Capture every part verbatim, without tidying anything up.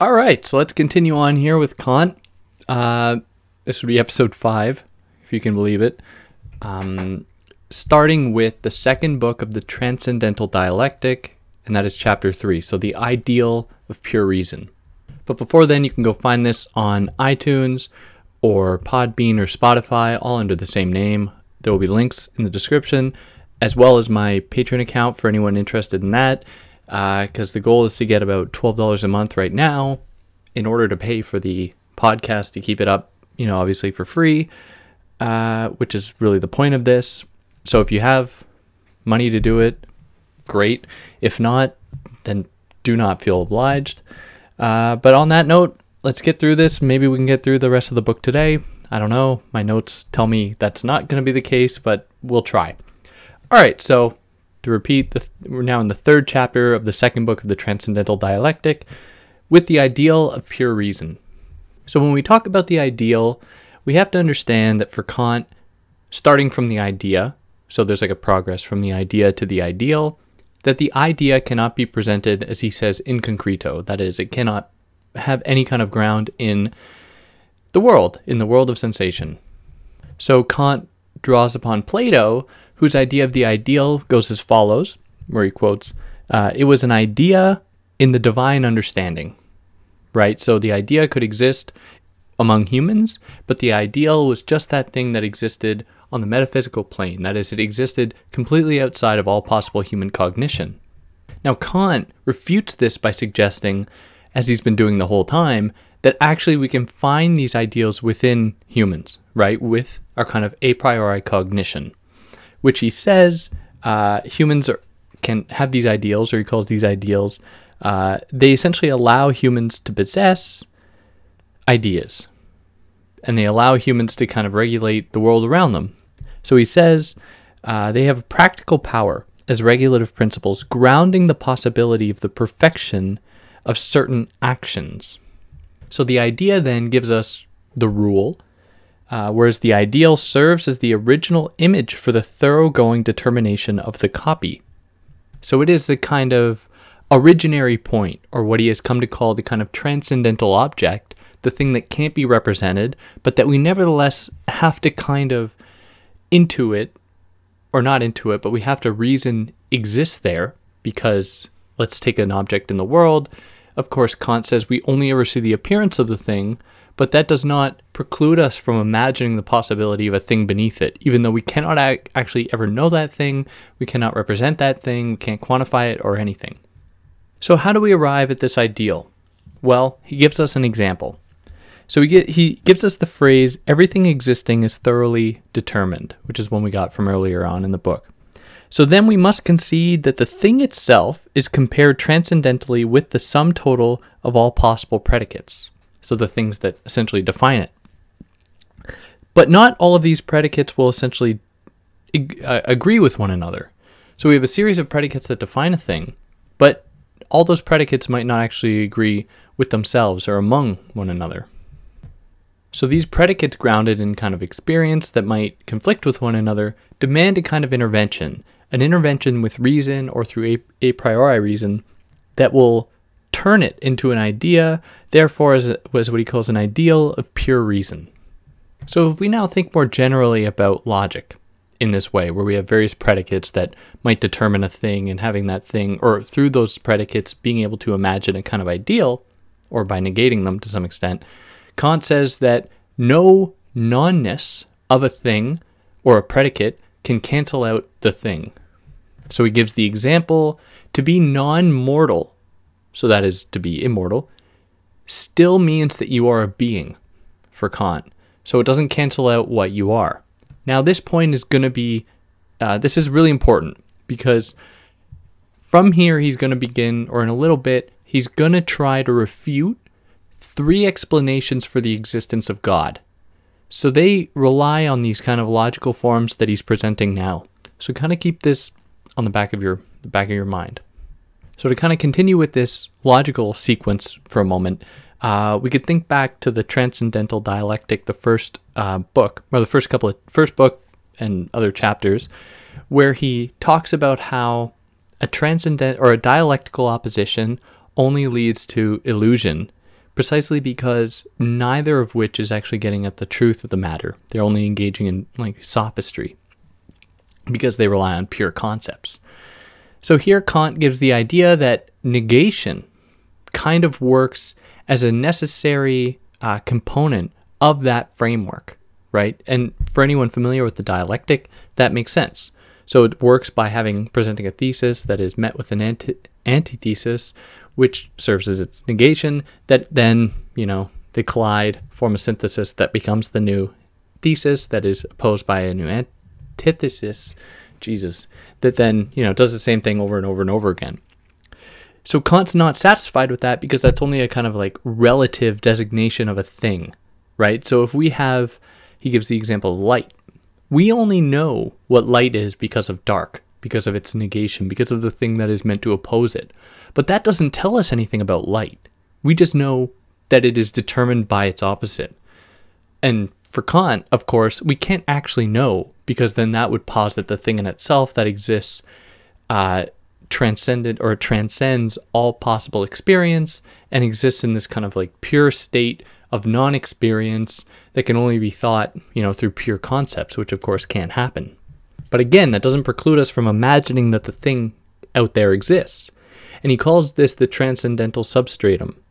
All right, so let's continue on here with Kant. Uh, this would be episode five, if you can believe it. Um, starting with the second book of the Transcendental Dialectic, and that is chapter three, so the ideal of pure reason. But before then, you can go find this on iTunes or Podbean or Spotify, all under the same name. There will be links in the description, as well as my Patreon account for anyone interested in that. Because uh, the goal is to get about twelve dollars a month right now in order to pay for the podcast, to keep it up, you know, obviously for free, uh, which is really the point of this. So if you have money to do it, great. If not, then do not feel obliged. Uh, but on that note, let's get through this. Maybe we can get through the rest of the book today. I don't know. My notes tell me that's not going to be the case, but we'll try. All right, so... To repeat, the th- we're now in the third chapter of the second book of the Transcendental Dialectic with the ideal of pure reason. So when we talk about the ideal, we have to understand that for Kant, starting from the idea, so there's like a progress from the idea to the ideal, that the idea cannot be presented, as he says, in concreto. That is, it cannot have any kind of ground in the world, in the world of sensation. So Kant draws upon Plato, whose idea of the ideal goes as follows, where he quotes, uh, it was an idea in the divine understanding, right? So the idea could exist among humans, but the ideal was just that thing that existed on the metaphysical plane. That is, it existed completely outside of all possible human cognition. Now, Kant refutes this by suggesting, as he's been doing the whole time, that actually we can find these ideals within humans, right? With our kind of a priori cognition, which he says uh, humans are, can have these ideals, or he calls these ideals, uh, they essentially allow humans to possess ideas, and they allow humans to kind of regulate the world around them. So he says uh, they have practical power as regulative principles, grounding the possibility of the perfection of certain actions. So the idea then gives us the rule, Uh, whereas the ideal serves as the original image for the thoroughgoing determination of the copy. So it is the kind of originary point, or what he has come to call the kind of transcendental object, the thing that can't be represented, but that we nevertheless have to kind of intuit, or not intuit, but we have to reason exists there, because let's take an object in the world. Of course, Kant says we only ever see the appearance of the thing, but that does not preclude us from imagining the possibility of a thing beneath it. Even though we cannot ac- actually ever know that thing, we cannot represent that thing, we can't quantify it or anything. So how do we arrive at this ideal? Well, he gives us an example. So he, get, he gives us the phrase, everything existing is thoroughly determined, which is one we got from earlier on in the book. So then we must concede that the thing itself is compared transcendentally with the sum total of all possible predicates. So the things that essentially define it. But not all of these predicates will essentially ag- uh, agree with one another. So we have a series of predicates that define a thing, but all those predicates might not actually agree with themselves or among one another. So these predicates grounded in kind of experience that might conflict with one another demand a kind of intervention, an intervention with reason or through a, a priori reason that will turn it into an idea, therefore as was what he calls an ideal of pure reason. So if we now think more generally about logic in this way, where we have various predicates that might determine a thing and having that thing, or through those predicates being able to imagine a kind of ideal, or by negating them to some extent, Kant says that no nonness of a thing or a predicate can cancel out the thing. So he gives the example, to be non-mortal, so that is to be immortal, still means that you are a being for Kant. So it doesn't cancel out what you are. Now this point is going to be, uh, this is really important, because from here he's going to begin, or in a little bit, he's going to try to refute three explanations for the existence of God. So they rely on these kind of logical forms that he's presenting now. So kind of keep this on the back of your, the back of your mind. So to kind of continue with this logical sequence for a moment, uh, we could think back to the Transcendental Dialectic, the first uh, book, or the first couple of first book and other chapters, where he talks about how a transcendent or a dialectical opposition only leads to illusion, precisely because neither of which is actually getting at the truth of the matter. They're only engaging in like sophistry because they rely on pure concepts. So here Kant gives the idea that negation kind of works as a necessary uh, component of that framework, right? And for anyone familiar with the dialectic, that makes sense. So it works by having presenting a thesis that is met with an anti- antithesis, which serves as its negation, that then, you know, they collide, form a synthesis that becomes the new thesis that is opposed by a new antithesis, Jesus, that then, you know, does the same thing over and over and over again. So Kant's not satisfied with that because that's only a kind of like relative designation of a thing, right? So if we have, he gives the example of light. We only know what light is because of dark, because of its negation, because of the thing that is meant to oppose it. But that doesn't tell us anything about light. We just know that it is determined by its opposite. And for Kant, of course, we can't actually know, because then that would posit the thing in itself that exists uh, transcended or transcends all possible experience and exists in this kind of like pure state of non-experience that can only be thought, you know, through pure concepts, which of course can't happen. But again, that doesn't preclude us from imagining that the thing out there exists. And he calls this the transcendental substratum,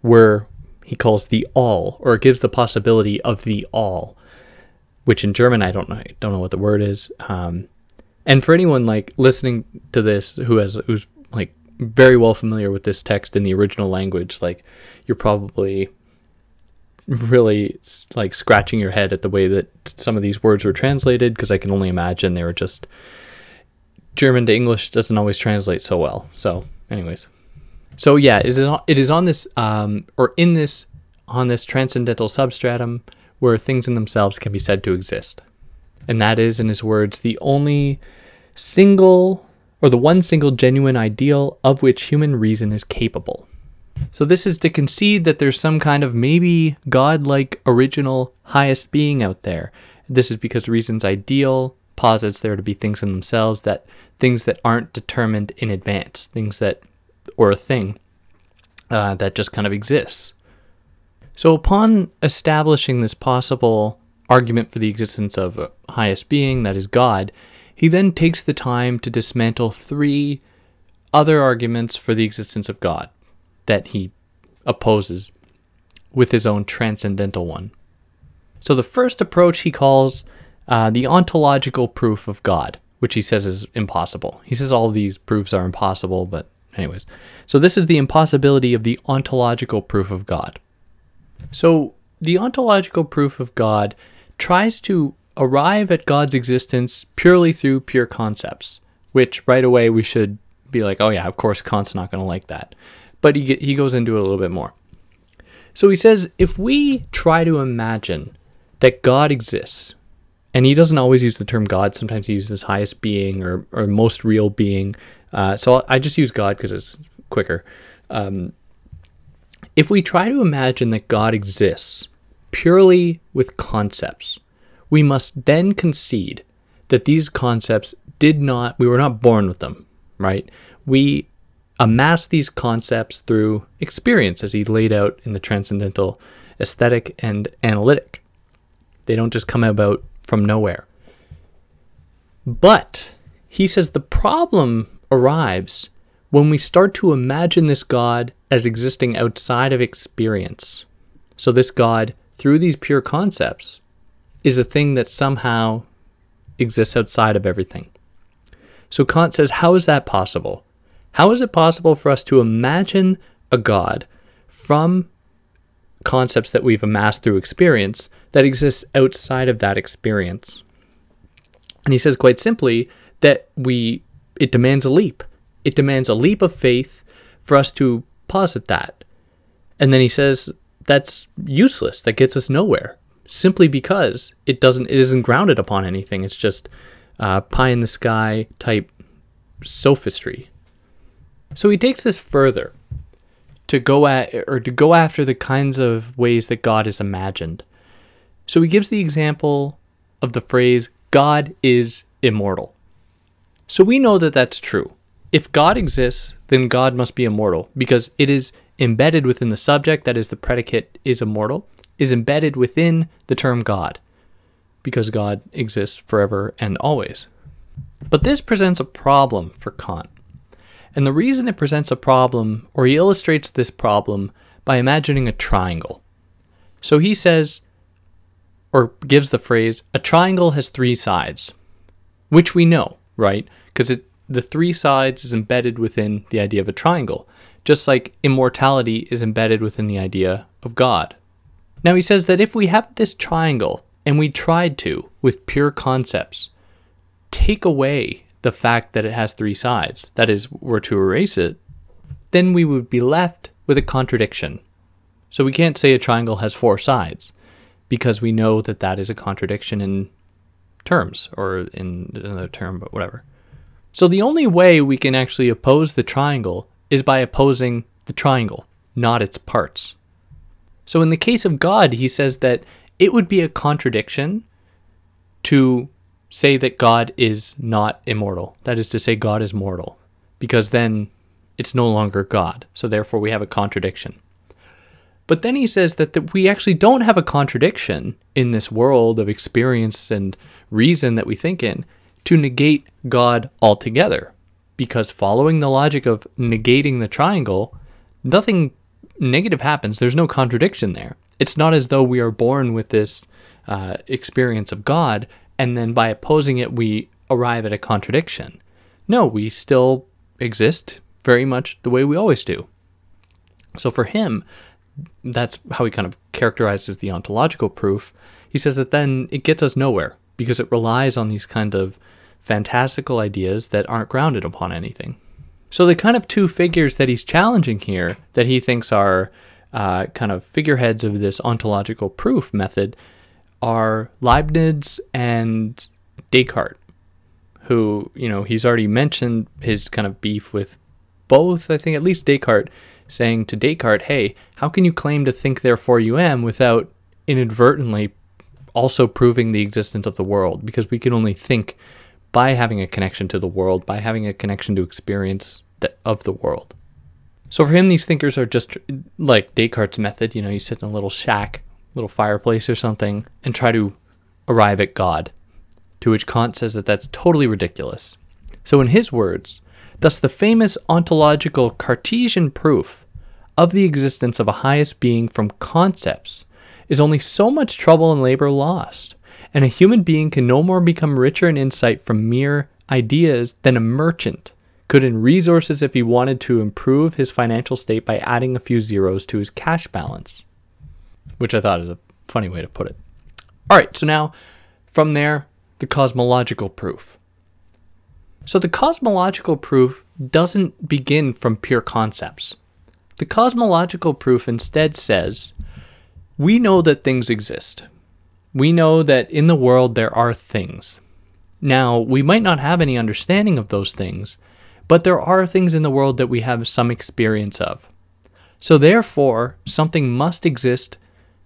where he calls the all, or gives the possibility of the all, which in German, I don't know, I don't know what the word is. Um, and for anyone like listening to this who has who's like very well familiar with this text in the original language, like you're probably really like scratching your head at the way that some of these words were translated, because I can only imagine they were just German to English doesn't always translate so well. So, anyways. So yeah, it is on, it is on this um, or in this on this transcendental substratum where things in themselves can be said to exist. And that is, in his words, the only single or the one single genuine ideal of which human reason is capable. So this is to concede that there's some kind of maybe godlike original highest being out there. This is because reason's ideal posits there to be things in themselves, that things that aren't determined in advance, things that or a thing uh, that just kind of exists. So upon establishing this possible argument for the existence of a highest being, that is God, he then takes the time to dismantle three other arguments for the existence of God that he opposes with his own transcendental one. So the first approach he calls uh, the ontological proof of God, which he says is impossible. He says all these proofs are impossible, but anyways. So this is the impossibility of the ontological proof of God. So the ontological proof of God tries to arrive at God's existence purely through pure concepts, which right away we should be like, oh yeah, of course Kant's not going to like that. But he he goes into it a little bit more. So he says, if we try to imagine that God exists, and he doesn't always use the term God, sometimes he uses highest being or, or most real being, Uh, so I just use God because it's quicker. Um, if we try to imagine that God exists purely with concepts, we must then concede that these concepts did not, we were not born with them, right? We amass these concepts through experience, as he laid out in the transcendental aesthetic and analytic. They don't just come about from nowhere. But he says the problem arrives when we start to imagine this God as existing outside of experience. So this God, through these pure concepts, is a thing that somehow exists outside of everything. So Kant says, how is that possible? How is it possible for us to imagine a God from concepts that we've amassed through experience that exists outside of that experience? And he says quite simply that we It demands a leap. It demands a leap of faith for us to posit that. And then he says that's useless. That gets us nowhere, simply because it doesn't. It isn't grounded upon anything. It's just uh, pie in the sky type sophistry. So he takes this further to go at or to go after the kinds of ways that God is imagined. So he gives the example of the phrase "God is immortal." So we know that that's true. If God exists, then God must be immortal because it is embedded within the subject, that is the predicate is immortal, is embedded within the term God, because God exists forever and always. But this presents a problem for Kant. And the reason it presents a problem, or he illustrates this problem, by imagining a triangle. So he says, or gives the phrase, a triangle has three sides, which we know, right? Because the three sides is embedded within the idea of a triangle, just like immortality is embedded within the idea of God. Now he says that if we have this triangle, and we tried to, with pure concepts, take away the fact that it has three sides, that is, were to erase it, then we would be left with a contradiction. So we can't say a triangle has four sides, because we know that that is a contradiction in terms, or in another term, but whatever. So the only way we can actually oppose the triangle is by opposing the triangle, not its parts. So in the case of God, he says that it would be a contradiction to say that God is not immortal. That is to say, God is mortal, because then it's no longer God. So therefore, we have a contradiction. But then he says that, that we actually don't have a contradiction in this world of experience and reason that we think in to negate God altogether, because following the logic of negating the triangle, nothing negative happens. There's no contradiction there. It's not as though we are born with this uh, experience of God, and then by opposing it, we arrive at a contradiction. No, we still exist very much the way we always do. So for him, that's how he kind of characterizes the ontological proof. He says that then it gets us nowhere, because it relies on these kind of fantastical ideas that aren't grounded upon anything. So the kind of two figures that he's challenging here, that he thinks are Uh, kind of figureheads of this ontological proof method, are Leibniz and Descartes, who, you know, he's already mentioned his kind of beef with both, I think, at least Descartes, saying to Descartes, hey, how can you claim to think therefore you am without inadvertently also proving the existence of the world? Because we can only think by having a connection to the world, by having a connection to experience that of the world. So for him, these thinkers are just like Descartes' method. You know, you sit in a little shack, little fireplace or something, and try to arrive at God, to which Kant says that that's totally ridiculous. So in his words, thus the famous ontological Cartesian proof of the existence of a highest being from concepts is only so much trouble and labor lost, and a human being can no more become richer in insight from mere ideas than a merchant could in resources if he wanted to improve his financial state by adding a few zeros to his cash balance, which I thought is a funny way to put it. All right, so now from there, the cosmological proof. So the cosmological proof doesn't begin from pure concepts. The cosmological proof instead says, we know that things exist. We know that in the world there are things. Now, we might not have any understanding of those things, but there are things in the world that we have some experience of. So therefore, something must exist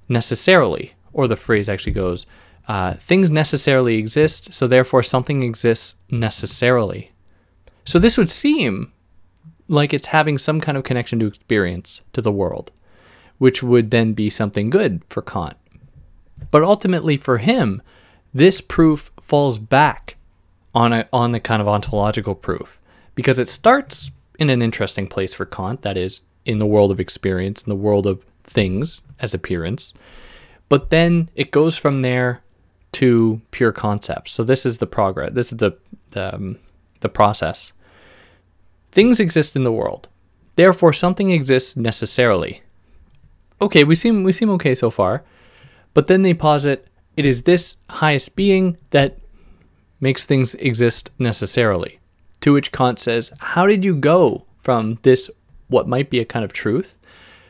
necessarily, or the phrase actually goes, uh, things necessarily exist, so therefore something exists necessarily. So this would seem like it's having some kind of connection to experience, to the world, which would then be something good for Kant. But ultimately for him, this proof falls back on, a, on the kind of ontological proof, because it starts in an interesting place for Kant, that is, in the world of experience, in the world of things as appearance, but then it goes from there to pure concepts. So this is the progress, this is the, the, um, the process. Things exist in the world, therefore something exists necessarily. Okay, we seem, we seem okay so far, but then they posit, it is this highest being that makes things exist necessarily. To which Kant says, how did you go from this, what might be a kind of truth?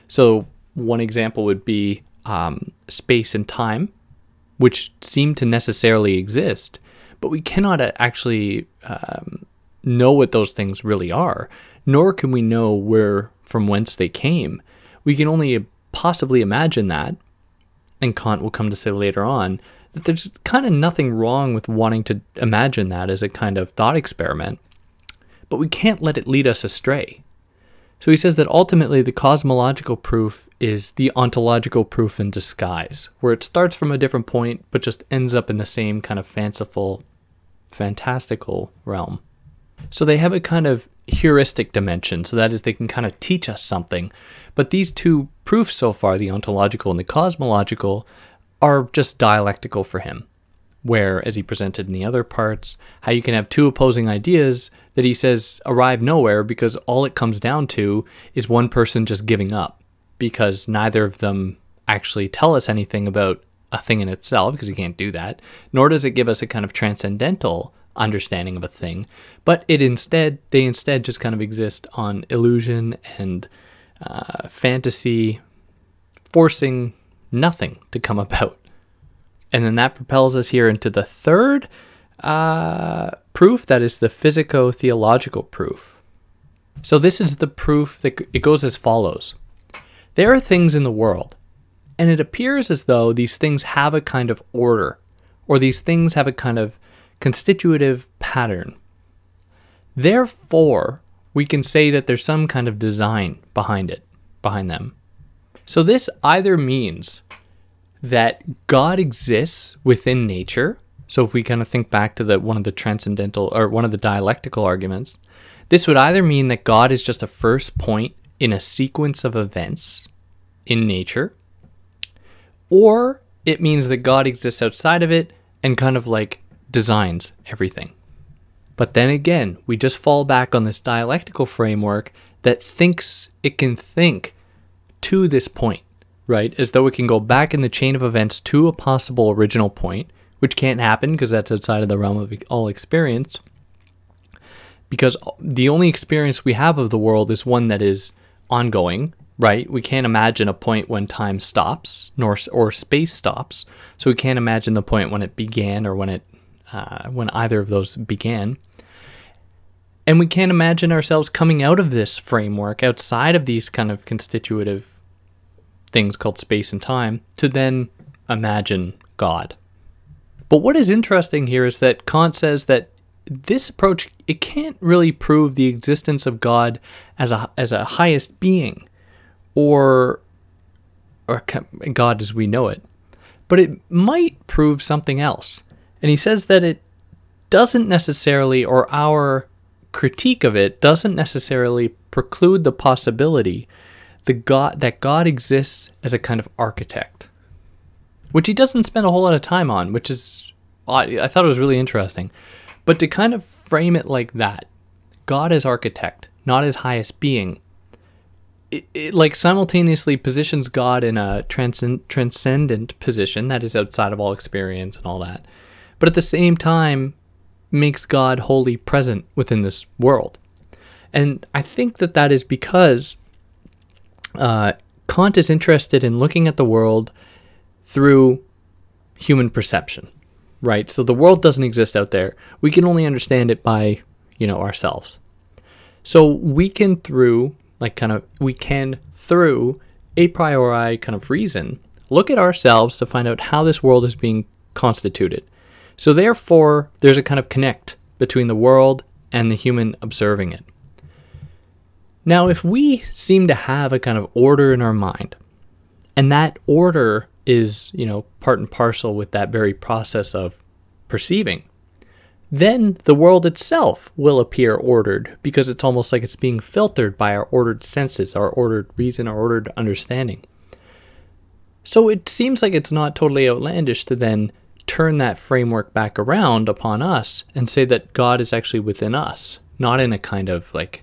So one example would be um, space and time, which seem to necessarily exist, but we cannot actually um, know what those things really are, nor can we know where from whence they came. We can only possibly imagine that, and Kant will come to say later on, that there's kind of nothing wrong with wanting to imagine that as a kind of thought experiment, but we can't let it lead us astray. So he says that ultimately the cosmological proof is the ontological proof in disguise, where it starts from a different point but just ends up in the same kind of fanciful, fantastical realm. So they have a kind of heuristic dimension, so that is they can kind of teach us something. But these two proofs so far, the ontological and the cosmological, are just dialectical for him, where, as he presented in the other parts, how you can have two opposing ideas that he says arrive nowhere because all it comes down to is one person just giving up because neither of them actually tell us anything about a thing in itself, because you can't do that, nor does it give us a kind of transcendental understanding of a thing, but it instead they instead just kind of exist on illusion and uh, fantasy, forcing nothing to come about. And then that propels us here into the third uh, proof, that is the physico-theological proof. So this is the proof that it goes as follows. There are things in the world, and it appears as though these things have a kind of order, or these things have a kind of constitutive pattern. Therefore, we can say that there's some kind of design behind it, behind them. So this either means that God exists within nature. So if we kind of think back to the one of the transcendental or one of the dialectical arguments, this would either mean that God is just a first point in a sequence of events in nature, or it means that God exists outside of it and kind of like designs everything. But then again, we just fall back on this dialectical framework that thinks it can think to this point, right? As though it can go back in the chain of events to a possible original point, which can't happen because that's outside of the realm of all experience, because the only experience we have of the world is one that is ongoing, right? We can't imagine a point when time stops, nor or space stops, so we can't imagine the point when it began or when it uh, when either of those began. And we can't imagine ourselves coming out of this framework outside of these kind of constitutive things called space and time to then imagine God. But what is interesting here is that Kant says that this approach, it can't really prove the existence of God as a as a highest being or or God as we know it, but it might prove something else. And he says that it doesn't necessarily, or our critique of it doesn't necessarily preclude the possibility The God, that God exists as a kind of architect, which he doesn't spend a whole lot of time on, which is, I thought it was really interesting. But to kind of frame it like that, God as architect, not as highest being, it, it like simultaneously positions God in a transcend, transcendent position that is outside of all experience and all that, but at the same time makes God wholly present within this world. And I think that that is because Uh, Kant is interested in looking at the world through human perception, right? So the world doesn't exist out there. We can only understand it by, you know, ourselves. So we can through, like kind of, we can through a priori kind of reason, look at ourselves to find out how this world is being constituted. So therefore, there's a kind of connect between the world and the human observing it. Now, if we seem to have a kind of order in our mind, and that order is, you know, part and parcel with that very process of perceiving, then the world itself will appear ordered because it's almost like it's being filtered by our ordered senses, our ordered reason, our ordered understanding. So it seems like it's not totally outlandish to then turn that framework back around upon us and say that God is actually within us, not in a kind of like,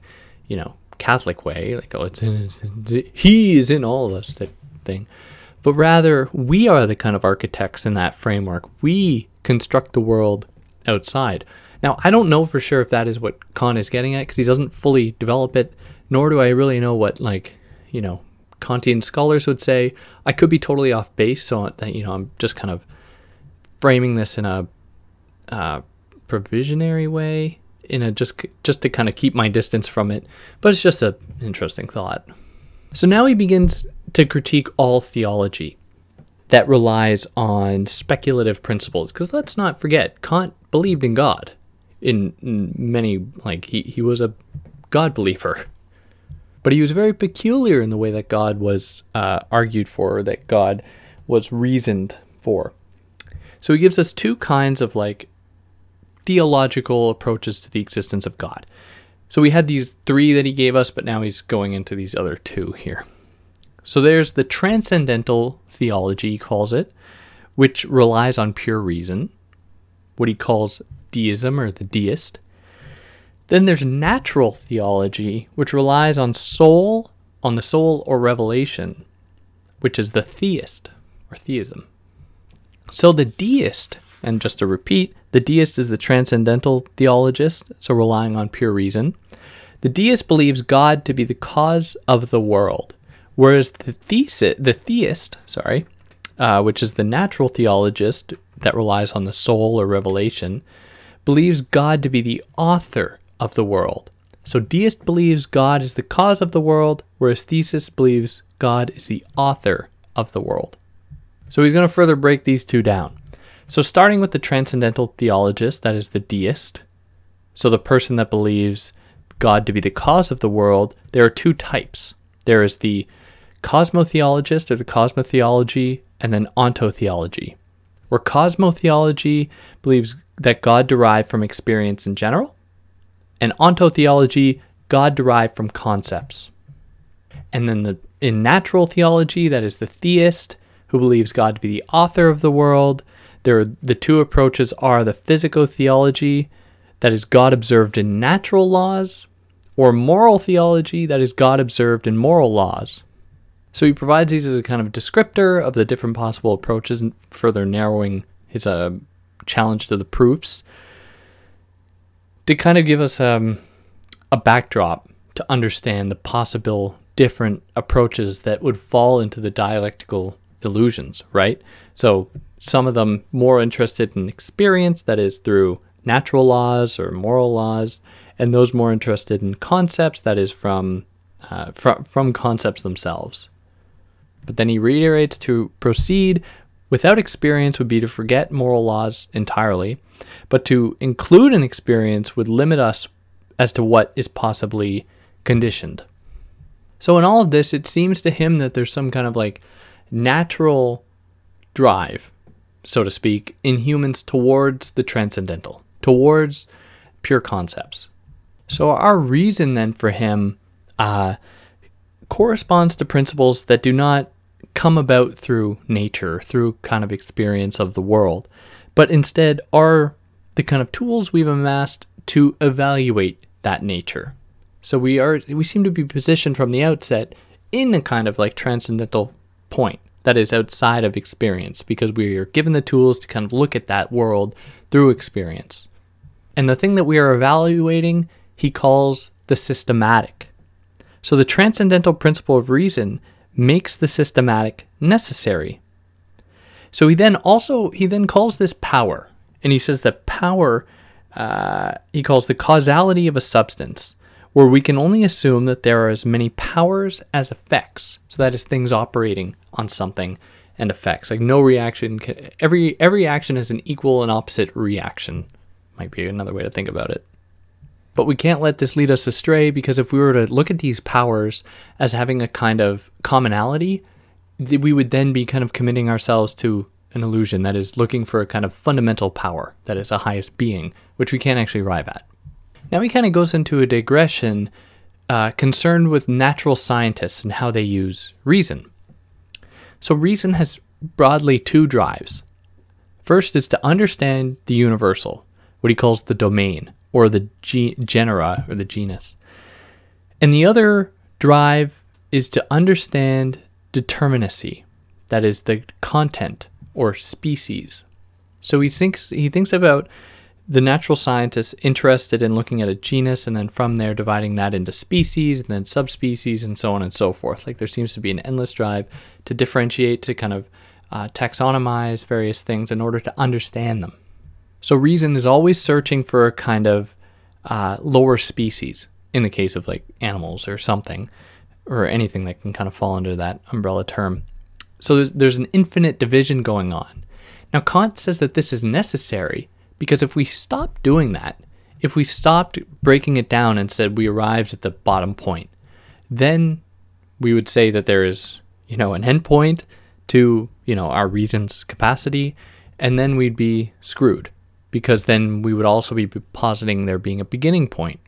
you know, Catholic way, like, oh, it's, it's, it's, he is in all of us, that thing. But rather, we are the kind of architects in that framework. We construct the world outside. Now, I don't know for sure if that is what Kant is getting at, because he doesn't fully develop it, nor do I really know what, like, you know, Kantian scholars would say. I could be totally off base, so, you know, I'm just kind of framing this in a uh, provisionary way. In a just just to kind of keep my distance from it, but it's just an interesting thought. So now he begins to critique all theology that relies on speculative principles, because let's not forget, Kant believed in God in many, like he, he was a God believer. But he was very peculiar in the way that God was uh, argued for, or that God was reasoned for. So he gives us two kinds of like theological approaches to the existence of God. So we had these three that he gave us, but now he's going into these other two here. So there's the transcendental theology, he calls it, which relies on pure reason, what he calls deism or the deist. Then there's natural theology, which relies on soul, on the soul or revelation, which is the theist or theism. So the deist, and just to repeat, the deist is the transcendental theologist, so relying on pure reason. The deist believes God to be the cause of the world, whereas the theist, the theist, sorry, uh, which is the natural theologist that relies on the soul or revelation, believes God to be the author of the world. So deist believes God is the cause of the world, whereas theist believes God is the author of the world. So he's going to further break these two down. So starting with the transcendental theologist, that is the deist, so the person that believes God to be the cause of the world, there are two types. There is the cosmotheologist or the cosmotheology, and then ontotheology, where cosmotheology believes that God derived from experience in general, and ontotheology, God derived from concepts. And then the, in natural theology, that is the theist, who believes God to be the author of the world, there are, the two approaches are the physico-theology, that is God observed in natural laws, or moral theology, that is God observed in moral laws. So he provides these as a kind of descriptor of the different possible approaches, and further narrowing his uh, challenge to the proofs, to kind of give us um, a backdrop to understand the possible different approaches that would fall into the dialectical illusions, right? So some of them more interested in experience, that is through natural laws or moral laws, and those more interested in concepts, that is from uh, fr- from concepts themselves. But then he reiterates to proceed without experience would be to forget moral laws entirely, but to include an experience would limit us as to what is possibly conditioned. So in all of this, it seems to him that there's some kind of like natural drive, so to speak, in humans towards the transcendental, towards pure concepts. So our reason then for him uh, corresponds to principles that do not come about through nature, through kind of experience of the world, but instead are the kind of tools we've amassed to evaluate that nature. So we are we seem to be positioned from the outset in a kind of like transcendental point that is outside of experience, because we are given the tools to kind of look at that world through experience. And the thing that we are evaluating, he calls the systematic. So the transcendental principle of reason makes the systematic necessary. So he then also, he then calls this power, and he says that power, uh, he calls the causality of a substance, where we can only assume that there are as many powers as effects. So that is things operating on something and effects, like no reaction, can, every, every action has an equal and opposite reaction, might be another way to think about it. But we can't let this lead us astray, because if we were to look at these powers as having a kind of commonality, we would then be kind of committing ourselves to an illusion that is looking for a kind of fundamental power, that is a highest being, which we can't actually arrive at. Now he kind of goes into a digression uh, concerned with natural scientists and how they use reason. So reason has broadly two drives. First is to understand the universal, what he calls the domain, or the ge- genera, or the genus. And the other drive is to understand determinacy, that is the content, or species. So he thinks, he thinks about the natural scientists interested in looking at a genus, and then from there dividing that into species, and then subspecies, and so on and so forth. Like there seems to be an endless drive to differentiate, to kind of uh, taxonomize various things in order to understand them. So reason is always searching for a kind of uh, lower species in the case of like animals or something, or anything that can kind of fall under that umbrella term. So there's, there's an infinite division going on. Now Kant says that this is necessary, because if we stopped doing that, if we stopped breaking it down and said we arrived at the bottom point, then we would say that there is, you know, an endpoint to, you know, our reason's capacity, and then we'd be screwed, because then we would also be positing there being a beginning point.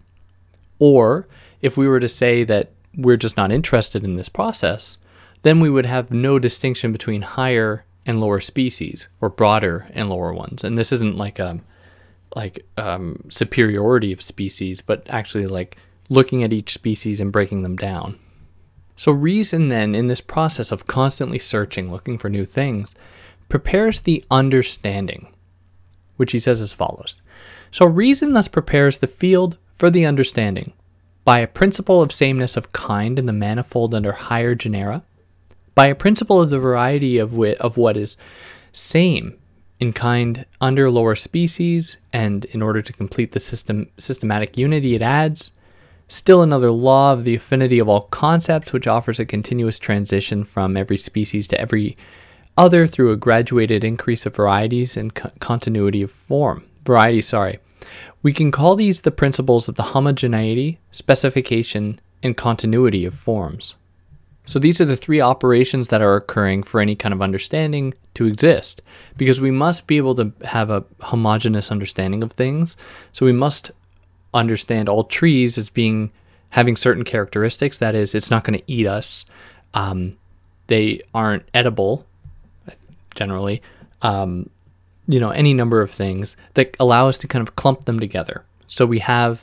Or if we were to say that we're just not interested in this process, then we would have no distinction between higher and lower species, or broader and lower ones. And this isn't like um like um superiority of species, but actually like looking at each species and breaking them down. So reason then, in this process of constantly searching, looking for new things, prepares the understanding, which he says as follows. So reason thus prepares the field for the understanding by a principle of sameness of kind in the manifold under higher genera, by a principle of the variety of wit of what is same in kind under lower species, and in order to complete the system systematic unity it adds, still another law of the affinity of all concepts, which offers a continuous transition from every species to every other through a graduated increase of varieties and co- continuity of form. Variety, sorry. We can call these the principles of the homogeneity, specification, and continuity of forms. So these are the three operations that are occurring for any kind of understanding to exist, because we must be able to have a homogeneous understanding of things. So we must understand all trees as being having certain characteristics. That is, it's not going to eat us. Um, they aren't edible, generally. Um, you know, any number of things that allow us to kind of clump them together. So we have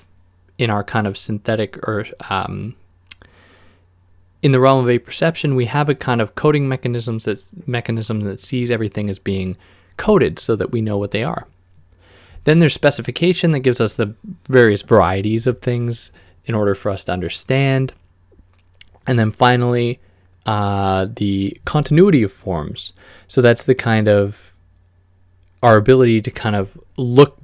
in our kind of synthetic or um, in the realm of a perception, we have a kind of coding mechanisms that's mechanism that sees everything as being coded so that we know what they are. Then there's specification that gives us the various varieties of things in order for us to understand. And then finally, uh, the continuity of forms. So that's the kind of our ability to kind of look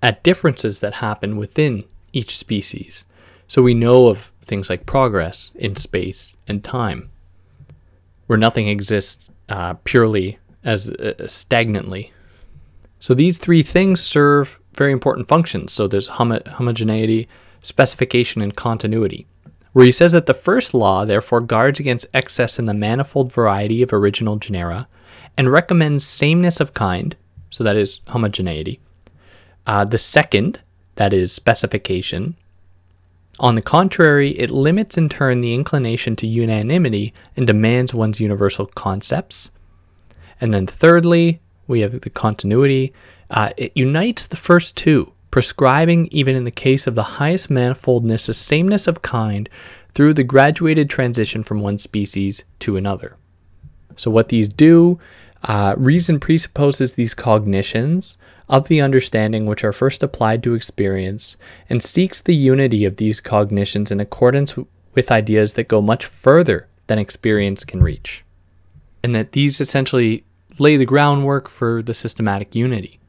at differences that happen within each species. So we know of things like progress in space and time, where nothing exists uh, purely as uh, stagnantly. So these three things serve very important functions. So there's homo- homogeneity, specification, and continuity, where he says that the first law therefore guards against excess in the manifold variety of original genera and recommends sameness of kind, so that is homogeneity. Uh, the second, that is specification. On the contrary, it limits in turn the inclination to unanimity and demands one's universal concepts. And then thirdly, we have the continuity. Uh, it unites the first two, prescribing even in the case of the highest manifoldness a sameness of kind through the graduated transition from one species to another. So what these do, uh, reason presupposes these cognitions of the understanding which are first applied to experience, and seeks the unity of these cognitions in accordance w- with ideas that go much further than experience can reach. And that these essentially lay the groundwork for the systematic unity.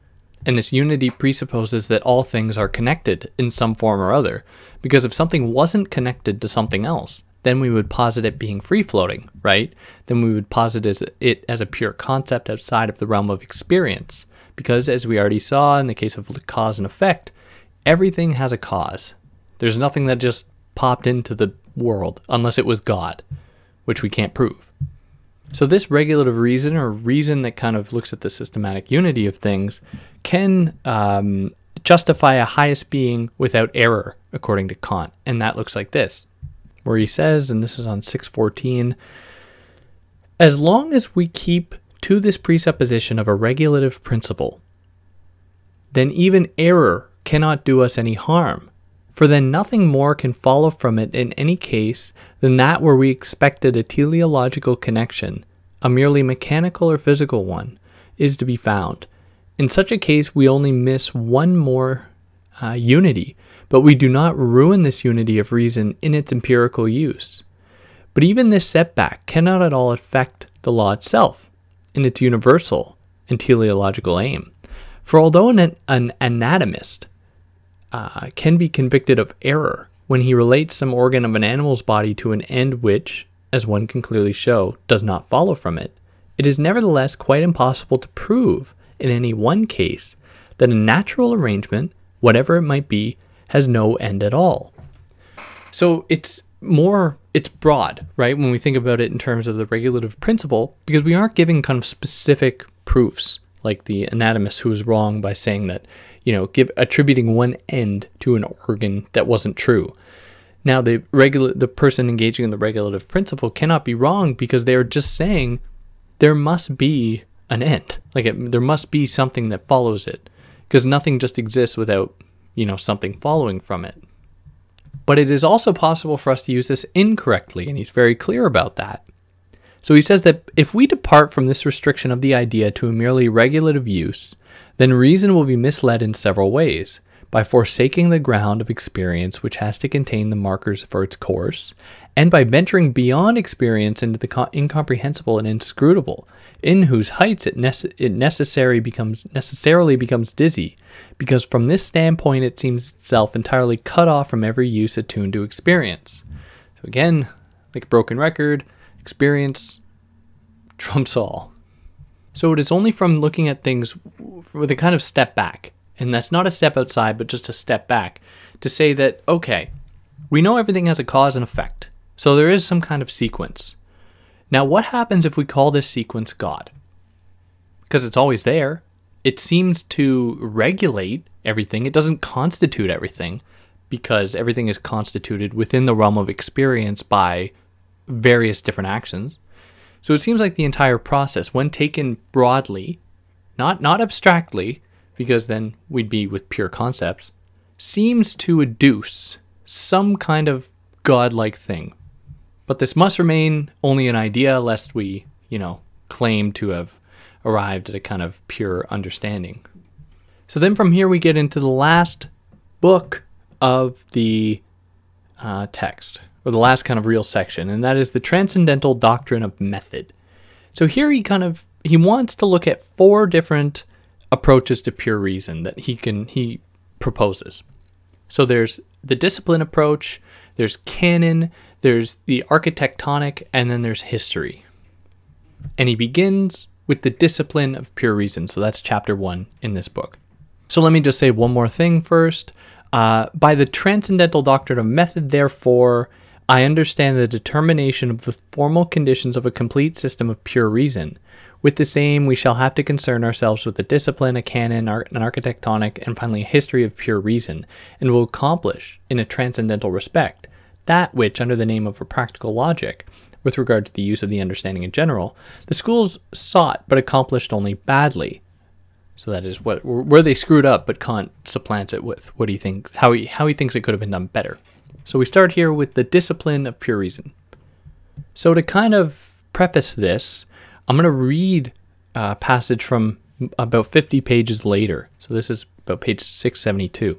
And this unity presupposes that all things are connected in some form or other, because if something wasn't connected to something else, then we would posit it being free-floating, right? Then we would posit it as a pure concept outside of the realm of experience, because as we already saw in the case of cause and effect, everything has a cause. There's nothing that just popped into the world, unless it was God, which we can't prove. So this regulative reason, or reason that kind of looks at the systematic unity of things, can um, justify a highest being without error, according to Kant. And that looks like this, where he says, and this is on six fourteen, as long as we keep to this presupposition of a regulative principle, then even error cannot do us any harm, for then nothing more can follow from it in any case than that where we expected a teleological connection, a merely mechanical or physical one, is to be found. In such a case, we only miss one more uh, unity, but we do not ruin this unity of reason in its empirical use. But even this setback cannot at all affect the law itself in its universal and teleological aim. For although an, an anatomist Uh, can be convicted of error when he relates some organ of an animal's body to an end which, as one can clearly show, does not follow from it, it is nevertheless quite impossible to prove, in any one case, that a natural arrangement, whatever it might be, has no end at all. So it's more, it's broad, right? When we think about it in terms of the regulative principle, because we aren't giving kind of specific proofs, like the anatomist who was wrong by saying that, you know, give attributing one end to an organ that wasn't true. Now, the regula- the person engaging in the regulative principle cannot be wrong because they are just saying there must be an end. Like it, there must be something that follows it, because nothing just exists without, you know, something following from it. But it is also possible for us to use this incorrectly, and he's very clear about that. So he says that if we depart from this restriction of the idea to a merely regulative use, then reason will be misled in several ways, by forsaking the ground of experience which has to contain the markers for its course, and by venturing beyond experience into the incomprehensible and inscrutable, in whose heights it, nece- it necessary becomes, necessarily becomes dizzy, because from this standpoint it seems itself entirely cut off from every use attuned to experience. So again, like a broken record, experience trumps all. So it is only from looking at things with a kind of step back, and that's not a step outside, but just a step back, to say that, okay, we know everything has a cause and effect, so there is some kind of sequence. Now, what happens if we call this sequence God? Because it's always there. It seems to regulate everything. It doesn't constitute everything, because everything is constituted within the realm of experience by various different actions. So it seems like the entire process, when taken broadly, not not abstractly, because then we'd be with pure concepts, seems to adduce some kind of godlike thing. But this must remain only an idea, lest we, you know, claim to have arrived at a kind of pure understanding. So then from here we get into the last book of the uh, text, or the last kind of real section, and that is the Transcendental Doctrine of Method. So here he kind of, he wants to look at four different approaches to pure reason that he can he proposes. So there's the discipline approach, there's canon, there's the architectonic, and then there's history. And he begins with the discipline of pure reason. So that's chapter one in this book. So let me just say one more thing first. Uh, by the transcendental doctrine of method, therefore, I understand the determination of the formal conditions of a complete system of pure reason. With the same, we shall have to concern ourselves with a discipline, a canon, an architectonic, and finally a history of pure reason, and will accomplish, in a transcendental respect, that which, under the name of a practical logic, with regard to the use of the understanding in general, the schools sought but accomplished only badly. So that is what where they screwed up, but Kant supplants it with what do you think, how he how he thinks it could have been done better. So we start here with the discipline of pure reason. So to kind of preface this, I'm going to read a passage from about fifty pages later. So this is about page six seventy-two.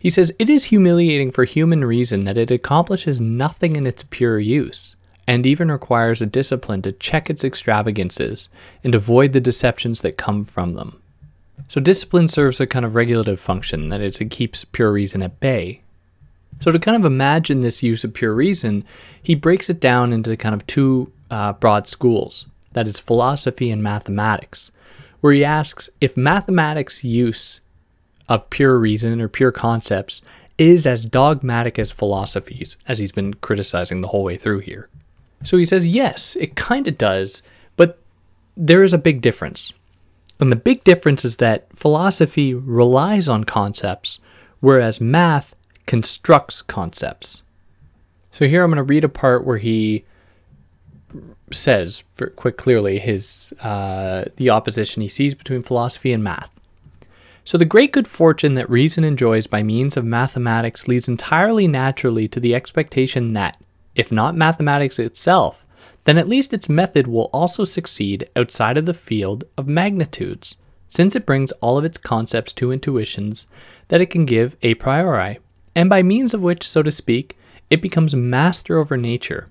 He says, "It is humiliating for human reason that it accomplishes nothing in its pure use, and even requires a discipline to check its extravagances and avoid the deceptions that come from them." So discipline serves a kind of regulative function, that is, it keeps pure reason at bay. So to kind of imagine this use of pure reason, he breaks it down into kind of two uh, broad schools. That is philosophy and mathematics, where he asks if mathematics' use of pure reason or pure concepts is as dogmatic as philosophy's, as he's been criticizing the whole way through here. So he says, yes, it kind of does, but there is a big difference. And the big difference is that philosophy relies on concepts, whereas math constructs concepts. So here I'm going to read a part where he says quite clearly his uh, the opposition he sees between philosophy and math. "So the great good fortune that reason enjoys by means of mathematics leads entirely naturally to the expectation that, if not mathematics itself, then at least its method will also succeed outside of the field of magnitudes, since it brings all of its concepts to intuitions that it can give a priori, and by means of which, so to speak, it becomes master over nature."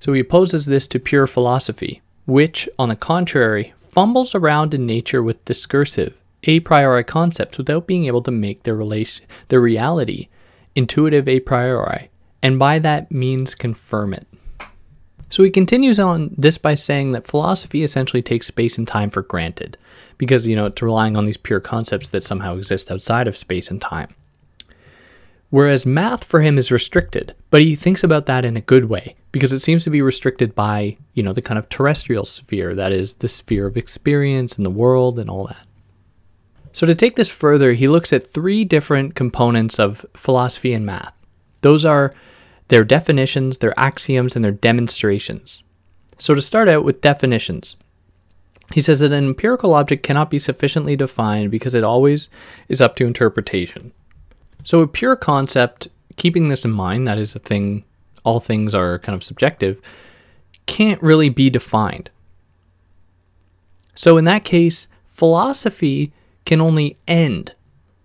So he opposes this to pure philosophy, which, on the contrary, fumbles around in nature with discursive, a priori concepts without being able to make their relation, their reality intuitive a priori, and by that means confirm it. So he continues on this by saying that philosophy essentially takes space and time for granted, because, you know, it's relying on these pure concepts that somehow exist outside of space and time. Whereas math for him is restricted, but he thinks about that in a good way, because it seems to be restricted by, you know, the kind of terrestrial sphere, that is, the sphere of experience and the world and all that. So to take this further, he looks at three different components of philosophy and math. Those are their definitions, their axioms, and their demonstrations. So to start out with definitions, he says that an empirical object cannot be sufficiently defined because it always is up to interpretation. So a pure concept, keeping this in mind, that is a thing, all things are kind of subjective, can't really be defined. So in that case, philosophy can only end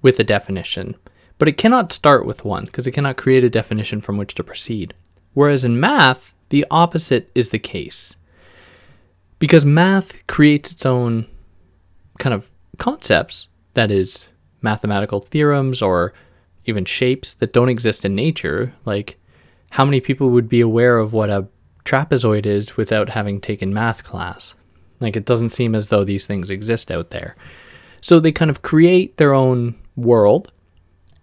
with a definition, but it cannot start with one because it cannot create a definition from which to proceed. Whereas in math, the opposite is the case, because math creates its own kind of concepts, that is, mathematical theorems or even shapes that don't exist in nature. Like, how many people would be aware of what a trapezoid is without having taken math class? Like, it doesn't seem as though these things exist out there. So they kind of create their own world,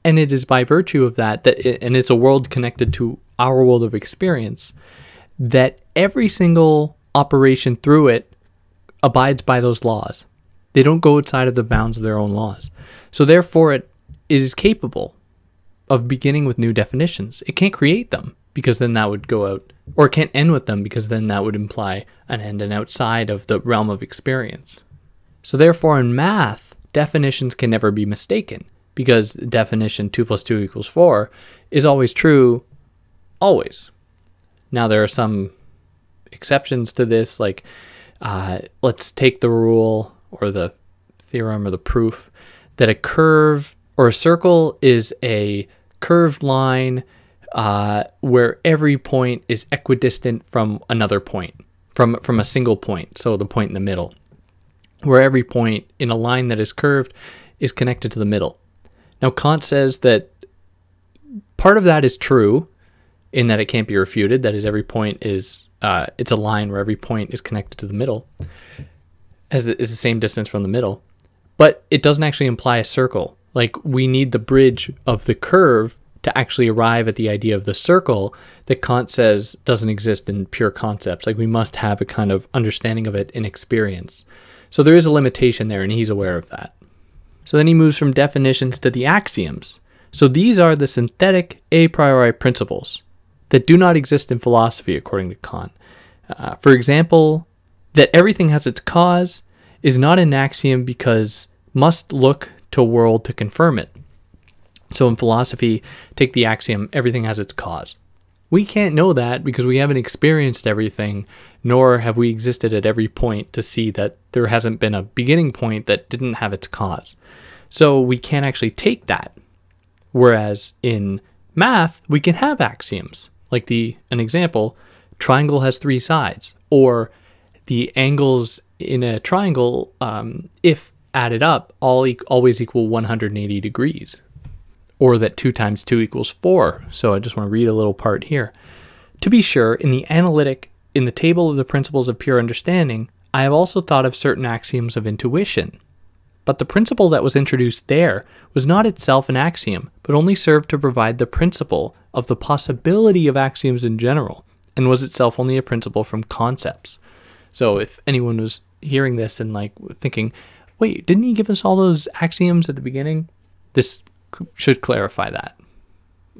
and it is by virtue of that, that it, and it's a world connected to our world of experience, that every single operation through it abides by those laws. They don't go outside of the bounds of their own laws. So therefore, it is capable of beginning with new definitions. It can't create them, because then that would go out, or it can't end with them, because then that would imply an end and outside of the realm of experience. So therefore, in math, definitions can never be mistaken, because definition two plus two equals four is always true, always. Now, there are some exceptions to this, like uh, let's take the rule or the theorem or the proof that a curve or a circle is a curved line uh, where every point is equidistant from another point, from, from a single point, so the point in the middle, where every point in a line that is curved is connected to the middle. Now, Kant says that part of that is true in that it can't be refuted, that is, every point is, uh, it's a line where every point is connected to the middle, as the, is the same distance from the middle, but it doesn't actually imply a circle. Like, we need the bridge of the curve to actually arrive at the idea of the circle that Kant says doesn't exist in pure concepts. Like, we must have a kind of understanding of it in experience. So there is a limitation there, and he's aware of that. So then he moves from definitions to the axioms. So these are the synthetic a priori principles that do not exist in philosophy, according to Kant. Uh, for example, that everything has its cause is not an axiom because must look to a world to confirm it. So in philosophy, take the axiom, everything has its cause. We can't know that because we haven't experienced everything, nor have we existed at every point to see that there hasn't been a beginning point that didn't have its cause. So we can't actually take that. Whereas in math, we can have axioms. Like the an example, triangle has three sides, or the angles in a triangle, um, if added up, all e- always equal one hundred eighty degrees. Or that two times two equals four. So I just want to read a little part here. To be sure, in the analytic, in the table of the principles of pure understanding, I have also thought of certain axioms of intuition. But the principle that was introduced there was not itself an axiom, but only served to provide the principle of the possibility of axioms in general, and was itself only a principle from concepts. So if anyone was hearing this and like thinking, wait, didn't he give us all those axioms at the beginning? This should clarify that,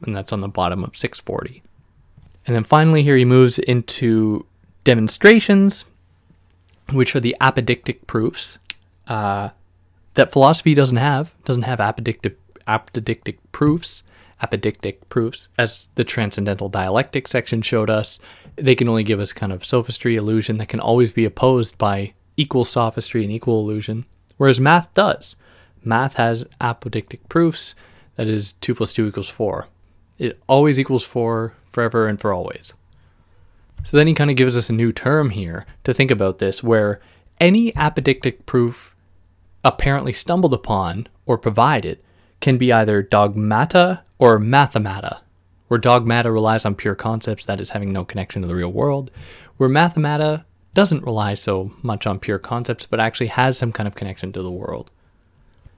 and that's on the bottom of six forty. And then finally here he moves into demonstrations, which are the apodictic proofs uh, that philosophy doesn't have, doesn't have apodictic, apodictic proofs, apodictic proofs, as the transcendental dialectic section showed us. They can only give us kind of sophistry, illusion, that can always be opposed by equal sophistry and equal illusion, whereas math does. Math has apodictic proofs, that is, two plus two equals four. It always equals four, forever and for always. So then he kind of gives us a new term here to think about this, where any apodictic proof apparently stumbled upon or provided can be either dogmata or mathemata, where dogmata relies on pure concepts, that is, having no connection to the real world, where mathemata doesn't rely so much on pure concepts, but actually has some kind of connection to the world.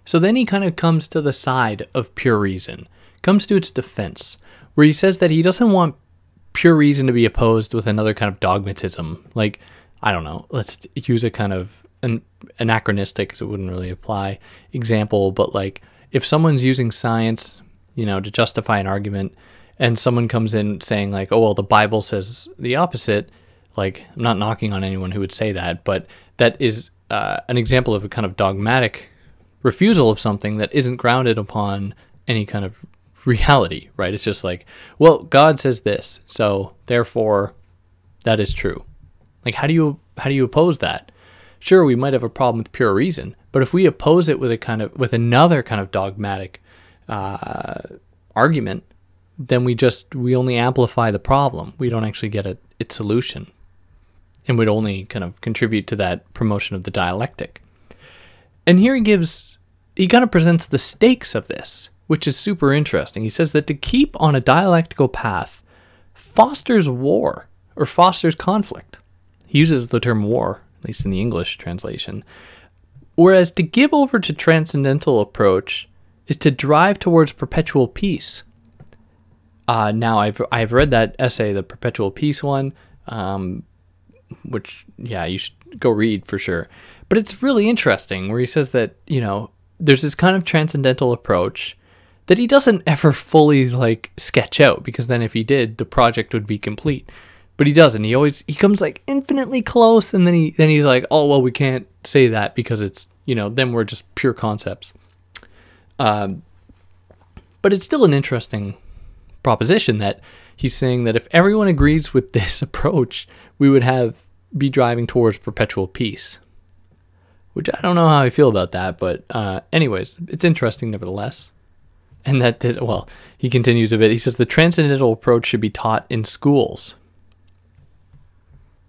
So then he kind of comes to the side of pure reason, comes to its defense, where he says that he doesn't want pure reason to be opposed with another kind of dogmatism. Like, I don't know, let's use a kind of an anachronistic, because it wouldn't really apply, example, but like if someone's using science, you know, to justify an argument, and someone comes in saying like, oh, well, the Bible says the opposite, like, I'm not knocking on anyone who would say that, but that is uh, an example of a kind of dogmatic refusal of something that isn't grounded upon any kind of reality, right? It's just like, well, God says this, so therefore that is true. Like, how do you how do you oppose that? Sure, we might have a problem with pure reason, but if we oppose it with a kind of with another kind of dogmatic uh, argument, then we just we only amplify the problem. We don't actually get a, its solution, and would only kind of contribute to that promotion of the dialectic. And here he gives he kind of presents the stakes of this, which is super interesting. He says that to keep on a dialectical path fosters war or fosters conflict. He uses the term war, at least in the English translation. Whereas to give over to transcendental approach is to drive towards perpetual peace. Uh, now, I've I've read that essay, the Perpetual Peace one, um, which, yeah, you should go read for sure. But it's really interesting where he says that, you know, there's this kind of transcendental approach that he doesn't ever fully, like, sketch out, because then if he did, the project would be complete. But he doesn't. He always, he comes, like, infinitely close, and then he then he's like, oh, well, we can't say that because it's, you know, then we're just pure concepts. Um, but it's still an interesting proposition that he's saying that if everyone agrees with this approach, we would have be driving towards perpetual peace. Which I don't know how I feel about that, but uh, anyways, it's interesting nevertheless. And that, did, well, he continues a bit. He says the transcendental approach should be taught in schools,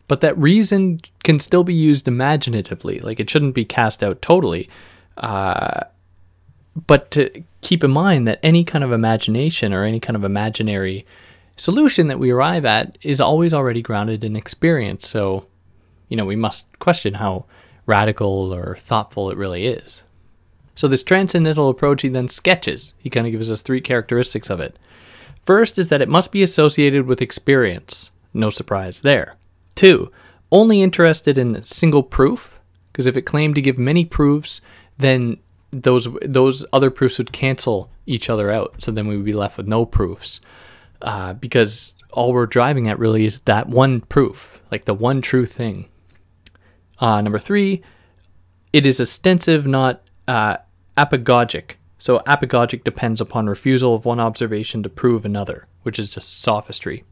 but that reason can still be used imaginatively. Like, it shouldn't be cast out totally. Uh, but to keep in mind that any kind of imagination or any kind of imaginary solution that we arrive at is always already grounded in experience. So, you know, we must question how radical or thoughtful it really is. So this transcendental approach he then sketches. He kind of gives us three characteristics of it. First is that it must be associated with experience. No surprise there. Two, only interested in single proof, because if it claimed to give many proofs, then those those other proofs would cancel each other out. So then we would be left with no proofs, uh, because all we're driving at really is that one proof, like the one true thing. Uh, number three, it is ostensive, not Uh, apagogic. So apagogic depends upon refusal of one observation to prove another, which is just sophistry.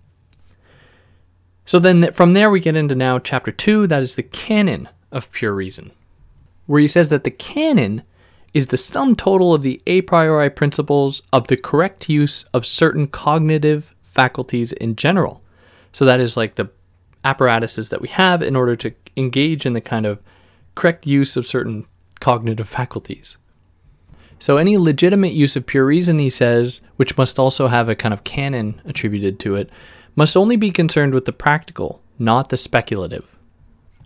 So then th- from there we get into now chapter two, that is the canon of pure reason, where he says that the canon is the sum total of the a priori principles of the correct use of certain cognitive faculties in general. So that is like the apparatuses that we have in order to engage in the kind of correct use of certain cognitive faculties. So any legitimate use of pure reason, he says, which must also have a kind of canon attributed to it, must only be concerned with the practical, not the speculative.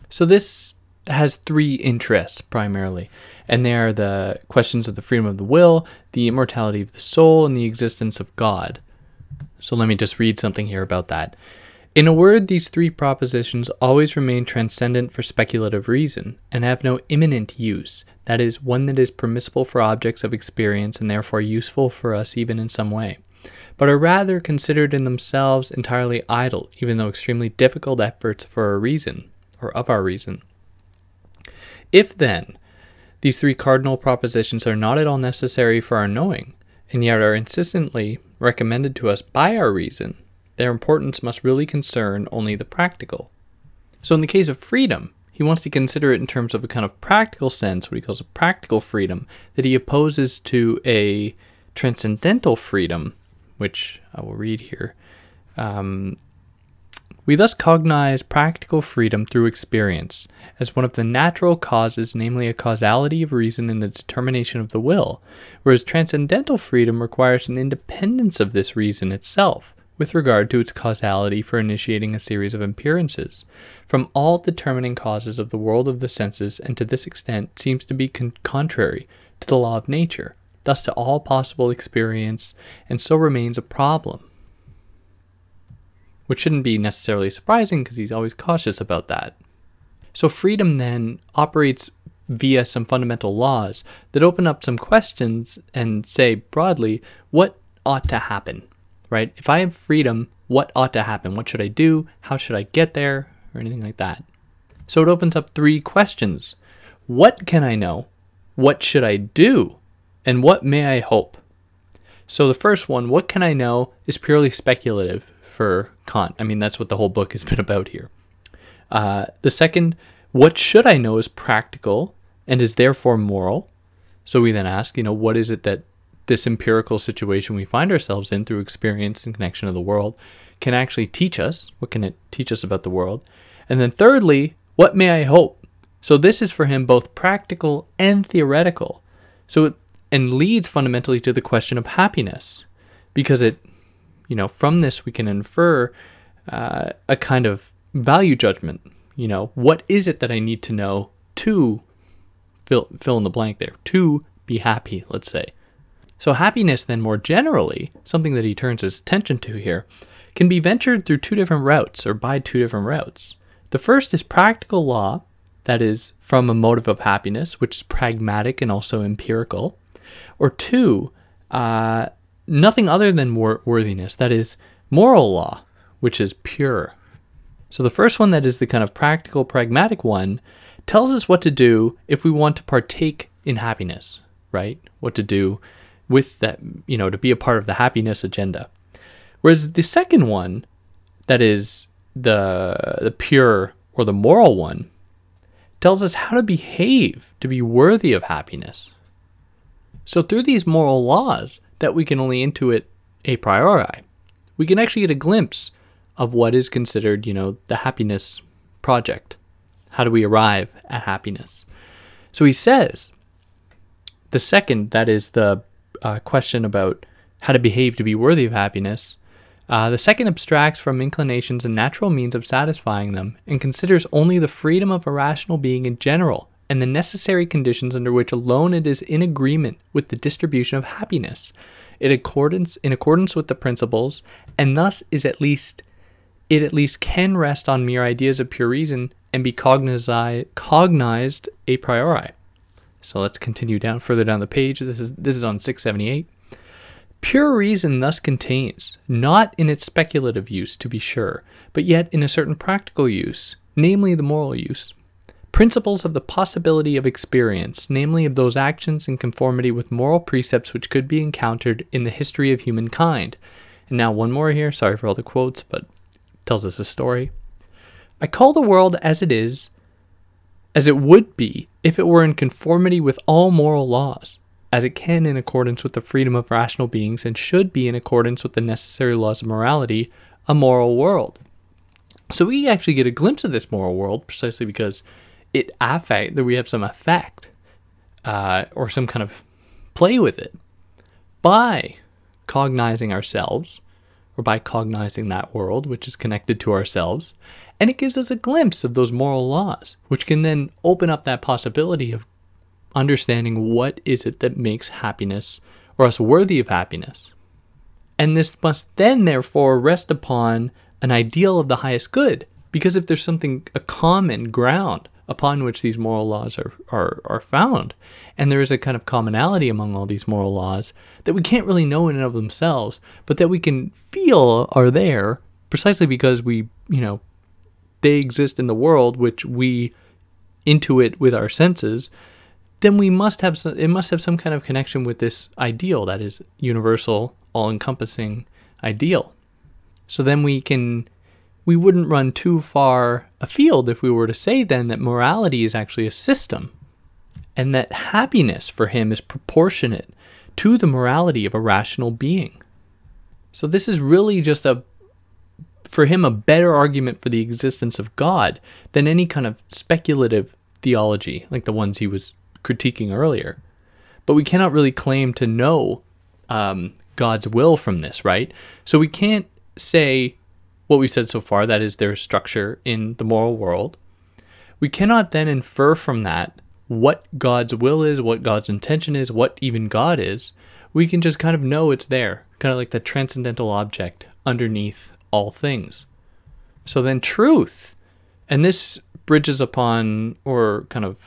So this has three interests primarily, and they are the questions of the freedom of the will, the immortality of the soul, and the existence of God. So let me just read something here about that. In a word, these three propositions always remain transcendent for speculative reason and have no imminent use, that is, one that is permissible for objects of experience and therefore useful for us even in some way, but are rather considered in themselves entirely idle, even though extremely difficult efforts for our reason, or of our reason. If, then, these three cardinal propositions are not at all necessary for our knowing, and yet are insistently recommended to us by our reason, their importance must really concern only the practical. So in the case of freedom, he wants to consider it in terms of a kind of practical sense, what he calls a practical freedom, that he opposes to a transcendental freedom, which I will read here. Um, we thus cognize practical freedom through experience as one of the natural causes, namely a causality of reason in the determination of the will, whereas transcendental freedom requires an independence of this reason itself, with regard to its causality for initiating a series of appearances from all determining causes of the world of the senses, and to this extent seems to be con- contrary to the law of nature, thus to all possible experience, and so remains a problem. Which shouldn't be necessarily surprising because he's always cautious about that. So freedom then operates via some fundamental laws that open up some questions and say broadly, what ought to happen, right? If I have freedom, what ought to happen? What should I do? How should I get there? Or anything like that. So it opens up three questions. What can I know? What should I do? And what may I hope? So the first one, what can I know, is purely speculative for Kant. I mean, that's what the whole book has been about here. Uh, the second, what should I know, is practical and is therefore moral. So we then ask, you know, what is it that this empirical situation we find ourselves in through experience and connection to the world can actually teach us? What can it teach us about the world? And then thirdly, what may I hope? So this is for him both practical and theoretical. So it and leads fundamentally to the question of happiness, because it, you know, from this we can infer uh, a kind of value judgment. You know, what is it that I need to know to fill fill in the blank there, to be happy, let's say. So happiness then more generally, something that he turns his attention to here, can be ventured through two different routes or by two different routes. The first is practical law, that is from a motive of happiness, which is pragmatic and also empirical, or two, uh, nothing other than wor- worthiness, that is moral law, which is pure. So the first one, that is the kind of practical, pragmatic one, tells us what to do if we want to partake in happiness, right? What to do with that, you know, to be a part of the happiness agenda. Whereas the second one, that is the the pure or the moral one, tells us how to behave to be worthy of happiness. So through these moral laws that we can only intuit a priori, we can actually get a glimpse of what is considered, you know, the happiness project. How do we arrive at happiness? So he says, the second, that is the uh, question about how to behave to be worthy of happiness, uh, the second abstracts from inclinations and natural means of satisfying them and considers only the freedom of a rational being in general and the necessary conditions under which alone it is in agreement with the distribution of happiness, in accordance, in accordance with the principles, and thus is at least It at least can rest on mere ideas of pure reason and be cognizi- cognized a priori. So let's continue down further down the page. This is this is on six seventy-eight. Pure reason thus contains, not in its speculative use to be sure, but yet in a certain practical use, namely the moral use, principles of the possibility of experience, namely of those actions in conformity with moral precepts which could be encountered in the history of humankind. And now one more here. Sorry for all the quotes, but tells us a story. I call the world as it is, as it would be if it were in conformity with all moral laws, as it can in accordance with the freedom of rational beings and should be in accordance with the necessary laws of morality, a moral world. So we actually get a glimpse of this moral world precisely because it affect, that we have some effect uh, or some kind of play with it by cognizing ourselves, or by cognizing that world, which is connected to ourselves, and it gives us a glimpse of those moral laws, which can then open up that possibility of understanding what is it that makes happiness, or us worthy of happiness. And this must then, therefore, rest upon an ideal of the highest good, because if there's something, a common ground upon which these moral laws are, are, are found, and there is a kind of commonality among all these moral laws that we can't really know in and of themselves, but that we can feel are there precisely because we, you know, they exist in the world, which we intuit with our senses, then we must have some, it must have some kind of connection with this ideal, that is universal, all-encompassing ideal. So then we can we wouldn't run too far afield if we were to say then that morality is actually a system, and that happiness for him is proportionate to the morality of a rational being. So this is really just a, for him, a better argument for the existence of God than any kind of speculative theology like the ones he was critiquing earlier. But we cannot really claim to know um, God's will from this, right? So we can't say what we've said so far, that is their structure in the moral world. We cannot then infer from that what God's will is, what God's intention is, what even God is, we can just kind of know it's there, kind of like the transcendental object underneath all things. So then truth, and this bridges upon or kind of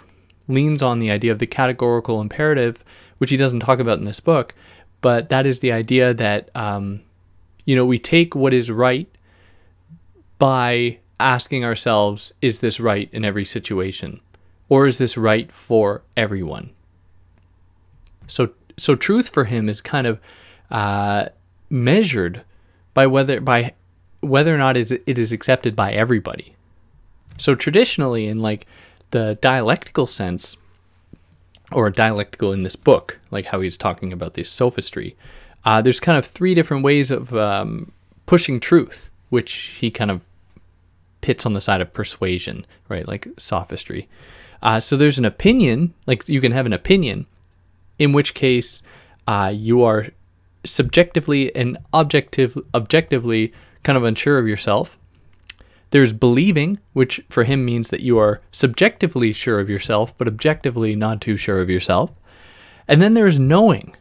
leans on the idea of the categorical imperative, which he doesn't talk about in this book, but that is the idea that, um, you know, we take what is right by asking ourselves, is this right in every situation? Or is this right for everyone? So so truth for him is kind of uh, measured by whether by whether or not it is accepted by everybody. So traditionally, in like the dialectical sense, or dialectical in this book, like how he's talking about this sophistry, uh, there's kind of three different ways of um, pushing truth, which he kind of pits on the side of persuasion, right? Like sophistry. Uh, so there's an opinion, like you can have an opinion, in which case uh, you are subjectively and objective, objectively kind of unsure of yourself. There's believing, which for him means that you are subjectively sure of yourself, but objectively not too sure of yourself. And then there's knowing,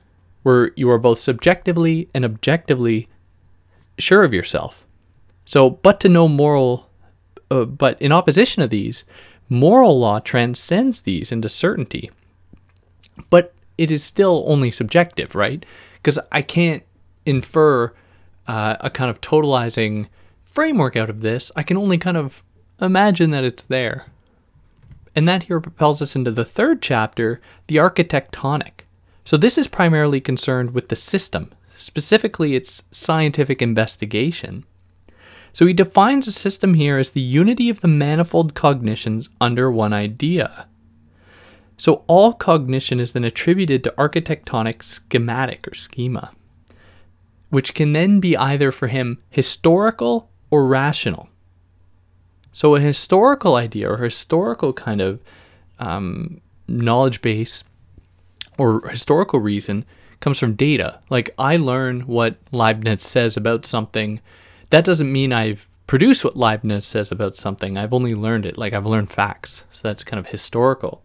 where you are both subjectively and objectively sure of yourself. So, but to know moral, uh, but in opposition to these, moral law transcends these into certainty, but it is still only subjective, right? Because I can't infer uh, a kind of totalizing framework out of this. I can only kind of imagine that it's there. And that here propels us into the third chapter, the architectonic. So this is primarily concerned with the system, specifically its scientific investigation. So he defines a system here as the unity of the manifold cognitions under one idea. So all cognition is then attributed to architectonic schematic or schema, which can then be either for him historical or rational. So a historical idea or historical kind of um, knowledge base or historical reason comes from data. Like I learn what Leibniz says about something. That doesn't mean I've produced what Leibniz says about something. I've only learned it, like I've learned facts. So that's kind of historical.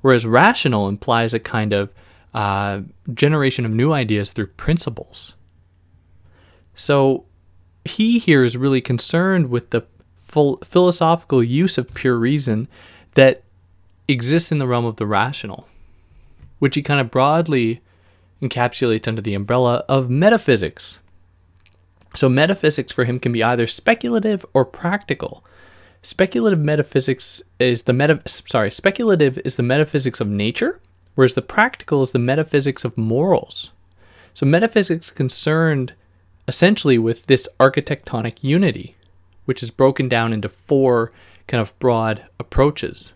Whereas rational implies a kind of uh, generation of new ideas through principles. So he here is really concerned with the full philosophical use of pure reason that exists in the realm of the rational, which he kind of broadly encapsulates under the umbrella of metaphysics. So metaphysics for him can be either speculative or practical. Speculative metaphysics is the meta sorry, speculative is the metaphysics of nature, whereas the practical is the metaphysics of morals. So metaphysics concerned essentially with this architectonic unity, which is broken down into four kind of broad approaches,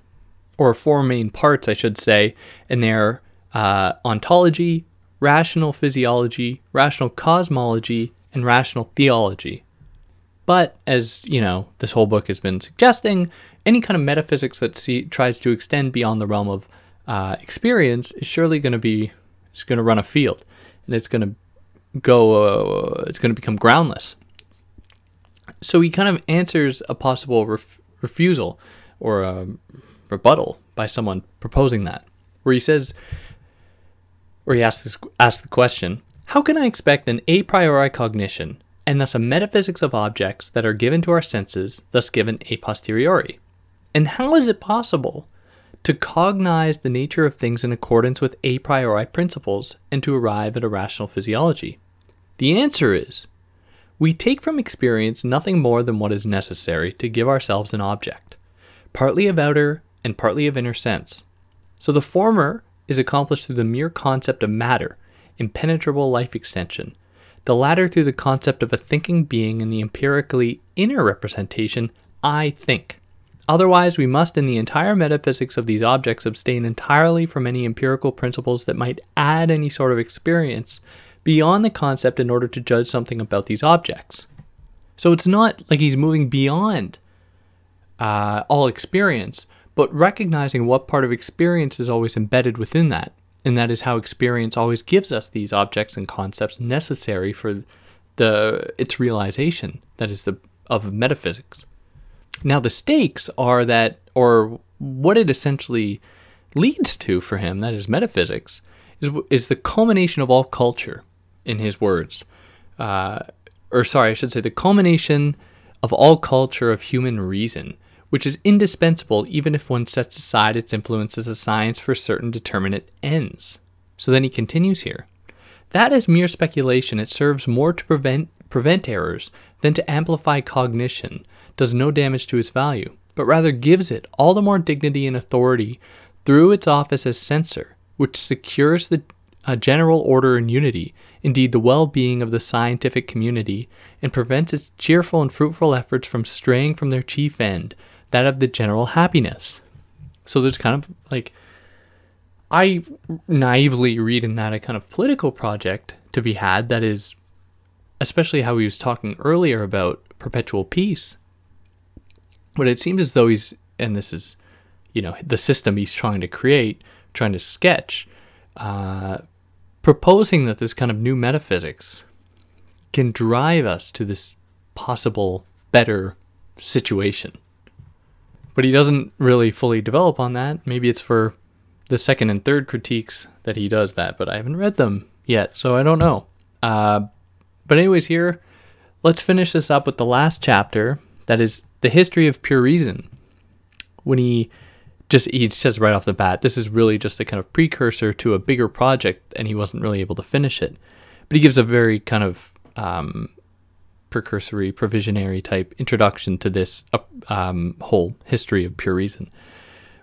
or four main parts, I should say, and they're uh, ontology, rational physiology, rational cosmology, and rational theology. But as, you know, this whole book has been suggesting, any kind of metaphysics that see, tries to extend beyond the realm of uh, experience is surely going to be, it's going to run afield, and it's going to go, uh, it's going to become groundless. So he kind of answers a possible ref- refusal or a rebuttal by someone proposing that, where he says, or he asks, this, asks the question, how can I expect an a priori cognition, and thus a metaphysics of objects that are given to our senses, thus given a posteriori? And how is it possible to cognize the nature of things in accordance with a priori principles and to arrive at a rational physiology? The answer is, we take from experience nothing more than what is necessary to give ourselves an object, partly of outer and partly of inner sense. So the former is accomplished through the mere concept of matter, impenetrable life extension, the latter through the concept of a thinking being in the empirically inner representation, I think. Otherwise, we must in the entire metaphysics of these objects abstain entirely from any empirical principles that might add any sort of experience beyond the concept in order to judge something about these objects. So it's not like he's moving beyond uh, all experience, but recognizing what part of experience is always embedded within that. And that is how experience always gives us these objects and concepts necessary for the its realization, that is, the of metaphysics. Now the stakes are that, or what it essentially leads to for him, that is metaphysics, is is the culmination of all culture, in his words. Uh, or sorry, I should say the culmination of all culture of human reason, which is indispensable even if one sets aside its influence as a science for certain determinate ends. So then he continues here. That is mere speculation. It serves more to prevent prevent errors than to amplify cognition, does no damage to its value, but rather gives it all the more dignity and authority through its office as censor, which secures the uh, general order and unity, indeed the well-being of the scientific community, and prevents its cheerful and fruitful efforts from straying from their chief end, that of the general happiness. So there's kind of like, I naively read in that a kind of political project to be had that is, especially how he was talking earlier about perpetual peace. But it seems as though he's, and this is, you know, the system he's trying to create, trying to sketch, uh, proposing that this kind of new metaphysics can drive us to this possible better situation. But he doesn't really fully develop on that. Maybe it's for the second and third critiques that he does that, but I haven't read them yet, so I don't know. Uh, but anyways, here, let's finish this up with the last chapter, that is the history of pure reason. When he just, he says right off the bat, this is really just a kind of precursor to a bigger project, and he wasn't really able to finish it. But he gives a very kind of um, precursory, provisionary type introduction to this um, whole history of pure reason,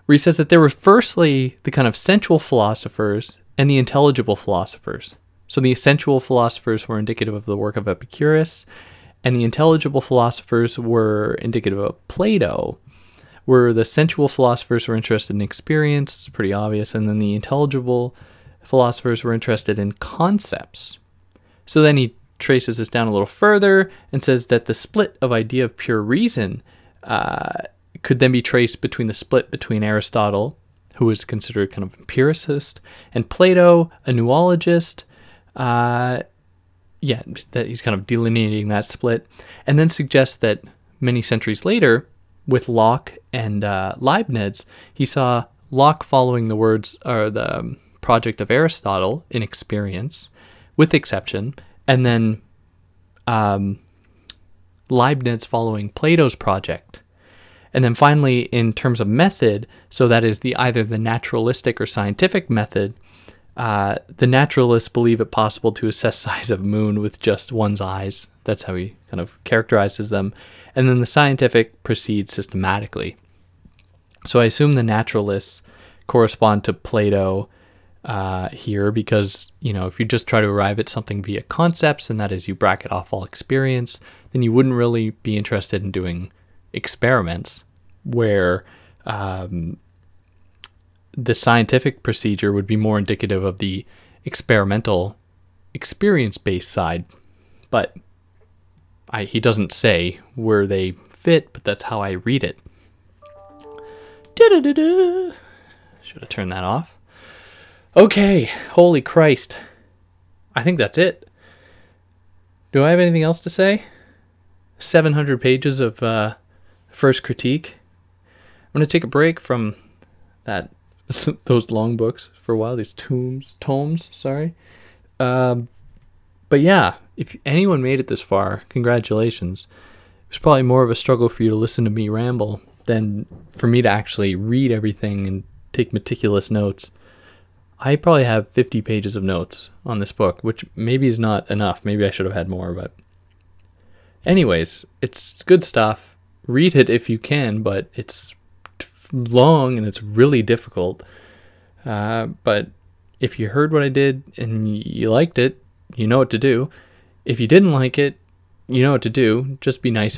where he says that there were firstly the kind of sensual philosophers and the intelligible philosophers. So the sensual philosophers were indicative of the work of Epicurus, and the intelligible philosophers were indicative of Plato, where the sensual philosophers were interested in experience, it's pretty obvious, and then the intelligible philosophers were interested in concepts. So then he traces this down a little further and says that the split of idea of pure reason uh, could then be traced between the split between Aristotle, who was considered kind of empiricist, and Plato, a noologist. Uh, yeah, that he's kind of delineating that split, and then suggests that many centuries later, with Locke and uh, Leibniz, he saw Locke following the words or the um, project of Aristotle in experience, with exception, and then um, Leibniz following Plato's project. And then finally, in terms of method, so that is the either the naturalistic or scientific method, uh, the naturalists believe it possible to assess size of moon with just one's eyes. That's how he kind of characterizes them. And then the scientific proceeds systematically. So I assume the naturalists correspond to Plato uh, here because, you know, if you just try to arrive at something via concepts, and that is you bracket off all experience, then you wouldn't really be interested in doing experiments, where um, the scientific procedure would be more indicative of the experimental, experience-based side. But I, he doesn't say where they fit, but that's how I read it. Da-da-da-da. Should have turned that off. Okay, holy Christ. I think that's it. Do I have anything else to say? seven hundred pages of uh, first critique. I'm going to take a break from that those long books for a while, these tomes, tomes, sorry. Um, but yeah, if anyone made it this far, congratulations. It was probably more of a struggle for you to listen to me ramble than for me to actually read everything and take meticulous notes. I probably have fifty pages of notes on this book, which maybe is not enough. Maybe I should have had more, but anyways, it's good stuff. Read it if you can, but it's long and it's really difficult. Uh, but if you heard what I did and you liked it, you know what to do. If you didn't like it, you know what to do. Just be nice